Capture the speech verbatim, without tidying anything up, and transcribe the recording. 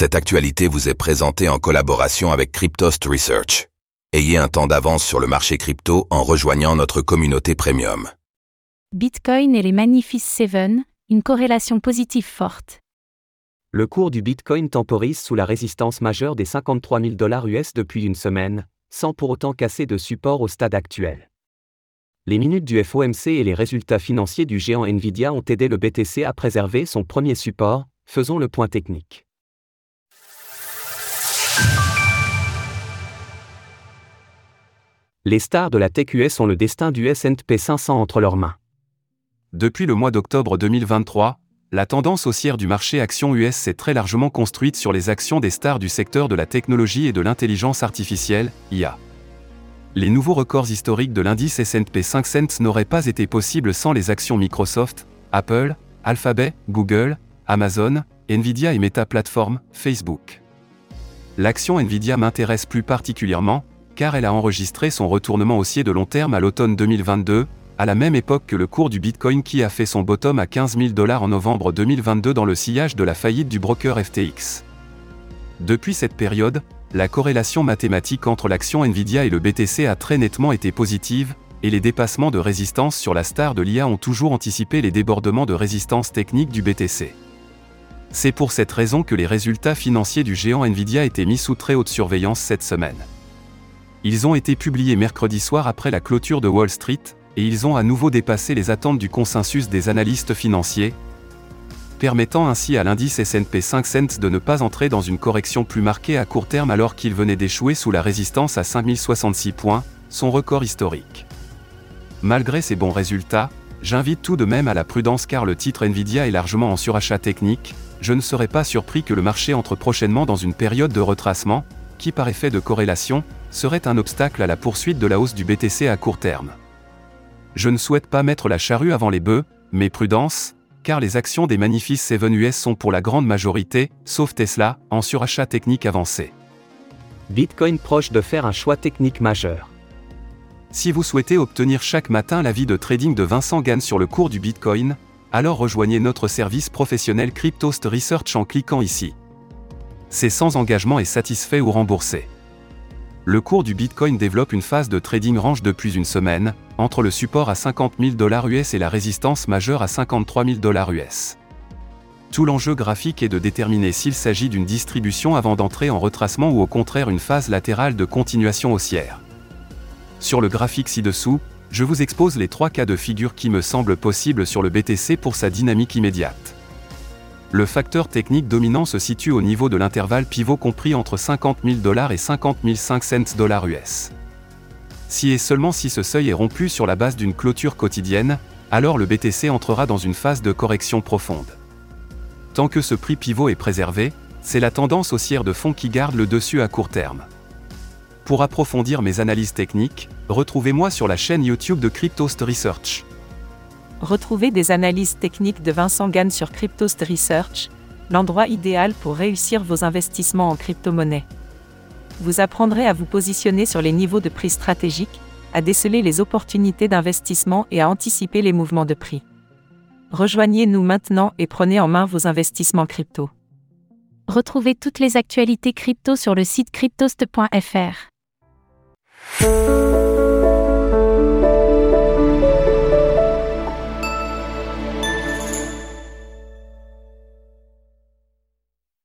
Cette actualité vous est présentée en collaboration avec Cryptoast Research. Ayez un temps d'avance sur le marché crypto en rejoignant notre communauté premium. Bitcoin et les Magnificent Seven, une corrélation positive forte. Le cours du Bitcoin temporise sous la résistance majeure des cinquante-trois mille dollars U S depuis une semaine, sans pour autant casser de support au stade actuel. Les minutes du F O M C et les résultats financiers du géant Nvidia ont aidé le B T C à préserver son premier support. Faisons le point technique. Les stars de la tech U S ont le destin du S and P cinq cents entre leurs mains. Depuis le mois d'octobre deux mille vingt-trois, la tendance haussière du marché actions U S s'est très largement construite sur les actions des stars du secteur de la technologie et de l'intelligence artificielle, I A. Les nouveaux records historiques de l'indice S and P cinq cents n'auraient pas été possibles sans les actions Microsoft, Apple, Alphabet, Google, Amazon, Nvidia et Meta Platforms, Facebook. L'action Nvidia m'intéresse plus particulièrement, car elle a enregistré son retournement haussier de long terme à l'automne deux mille vingt-deux, à la même époque que le cours du Bitcoin qui a fait son bottom à quinze mille dollars en novembre deux mille vingt-deux dans le sillage de la faillite du broker F T X. Depuis cette période, la corrélation mathématique entre l'action Nvidia et le B T C a très nettement été positive, et les dépassements de résistance sur la star de l'I A ont toujours anticipé les débordements de résistance technique du B T C. C'est pour cette raison que les résultats financiers du géant Nvidia étaient mis sous très haute surveillance cette semaine. Ils ont été publiés mercredi soir après la clôture de Wall Street, et ils ont à nouveau dépassé les attentes du consensus des analystes financiers, permettant ainsi à l'indice S and P cinq cents de ne pas entrer dans une correction plus marquée à court terme alors qu'il venait d'échouer sous la résistance à cinq mille soixante-six points, son record historique. Malgré ces bons résultats, j'invite tout de même à la prudence car le titre Nvidia est largement en surachat technique, je ne serais pas surpris que le marché entre prochainement dans une période de retracement, qui par effet de corrélation, serait un obstacle à la poursuite de la hausse du B T C à court terme. Je ne souhaite pas mettre la charrue avant les bœufs, mais prudence, car les actions des Magnificent Seven U S sont pour la grande majorité, sauf Tesla, en surachat technique avancé. Bitcoin proche de faire un choix technique majeur. Si vous souhaitez obtenir chaque matin l'avis de trading de Vincent Gann sur le cours du Bitcoin, alors rejoignez notre service professionnel Cryptoast Research en cliquant ici. C'est sans engagement et satisfait ou remboursé. Le cours du Bitcoin développe une phase de trading range depuis une semaine, entre le support à cinquante mille dollars U S et la résistance majeure à cinquante-trois mille dollars U S. Tout l'enjeu graphique est de déterminer s'il s'agit d'une distribution avant d'entrer en retracement ou au contraire une phase latérale de continuation haussière. Sur le graphique ci-dessous, je vous expose les trois cas de figure qui me semblent possibles sur le B T C pour sa dynamique immédiate. Le facteur technique dominant se situe au niveau de l'intervalle pivot compris entre cinquante mille dollars et cinquante mille cinq cents dollars U S. Si et seulement si ce seuil est rompu sur la base d'une clôture quotidienne, alors le B T C entrera dans une phase de correction profonde. Tant que ce prix pivot est préservé, c'est la tendance haussière de fond qui garde le dessus à court terme. Pour approfondir mes analyses techniques, retrouvez-moi sur la chaîne YouTube de Cryptoast Research. Retrouvez des analyses techniques de Vincent Gann sur Cryptoast Research, l'endroit idéal pour réussir vos investissements en crypto-monnaie. Vous apprendrez à vous positionner sur les niveaux de prix stratégiques, à déceler les opportunités d'investissement et à anticiper les mouvements de prix. Rejoignez-nous maintenant et prenez en main vos investissements crypto. Retrouvez toutes les actualités crypto sur le site cryptoast point f r.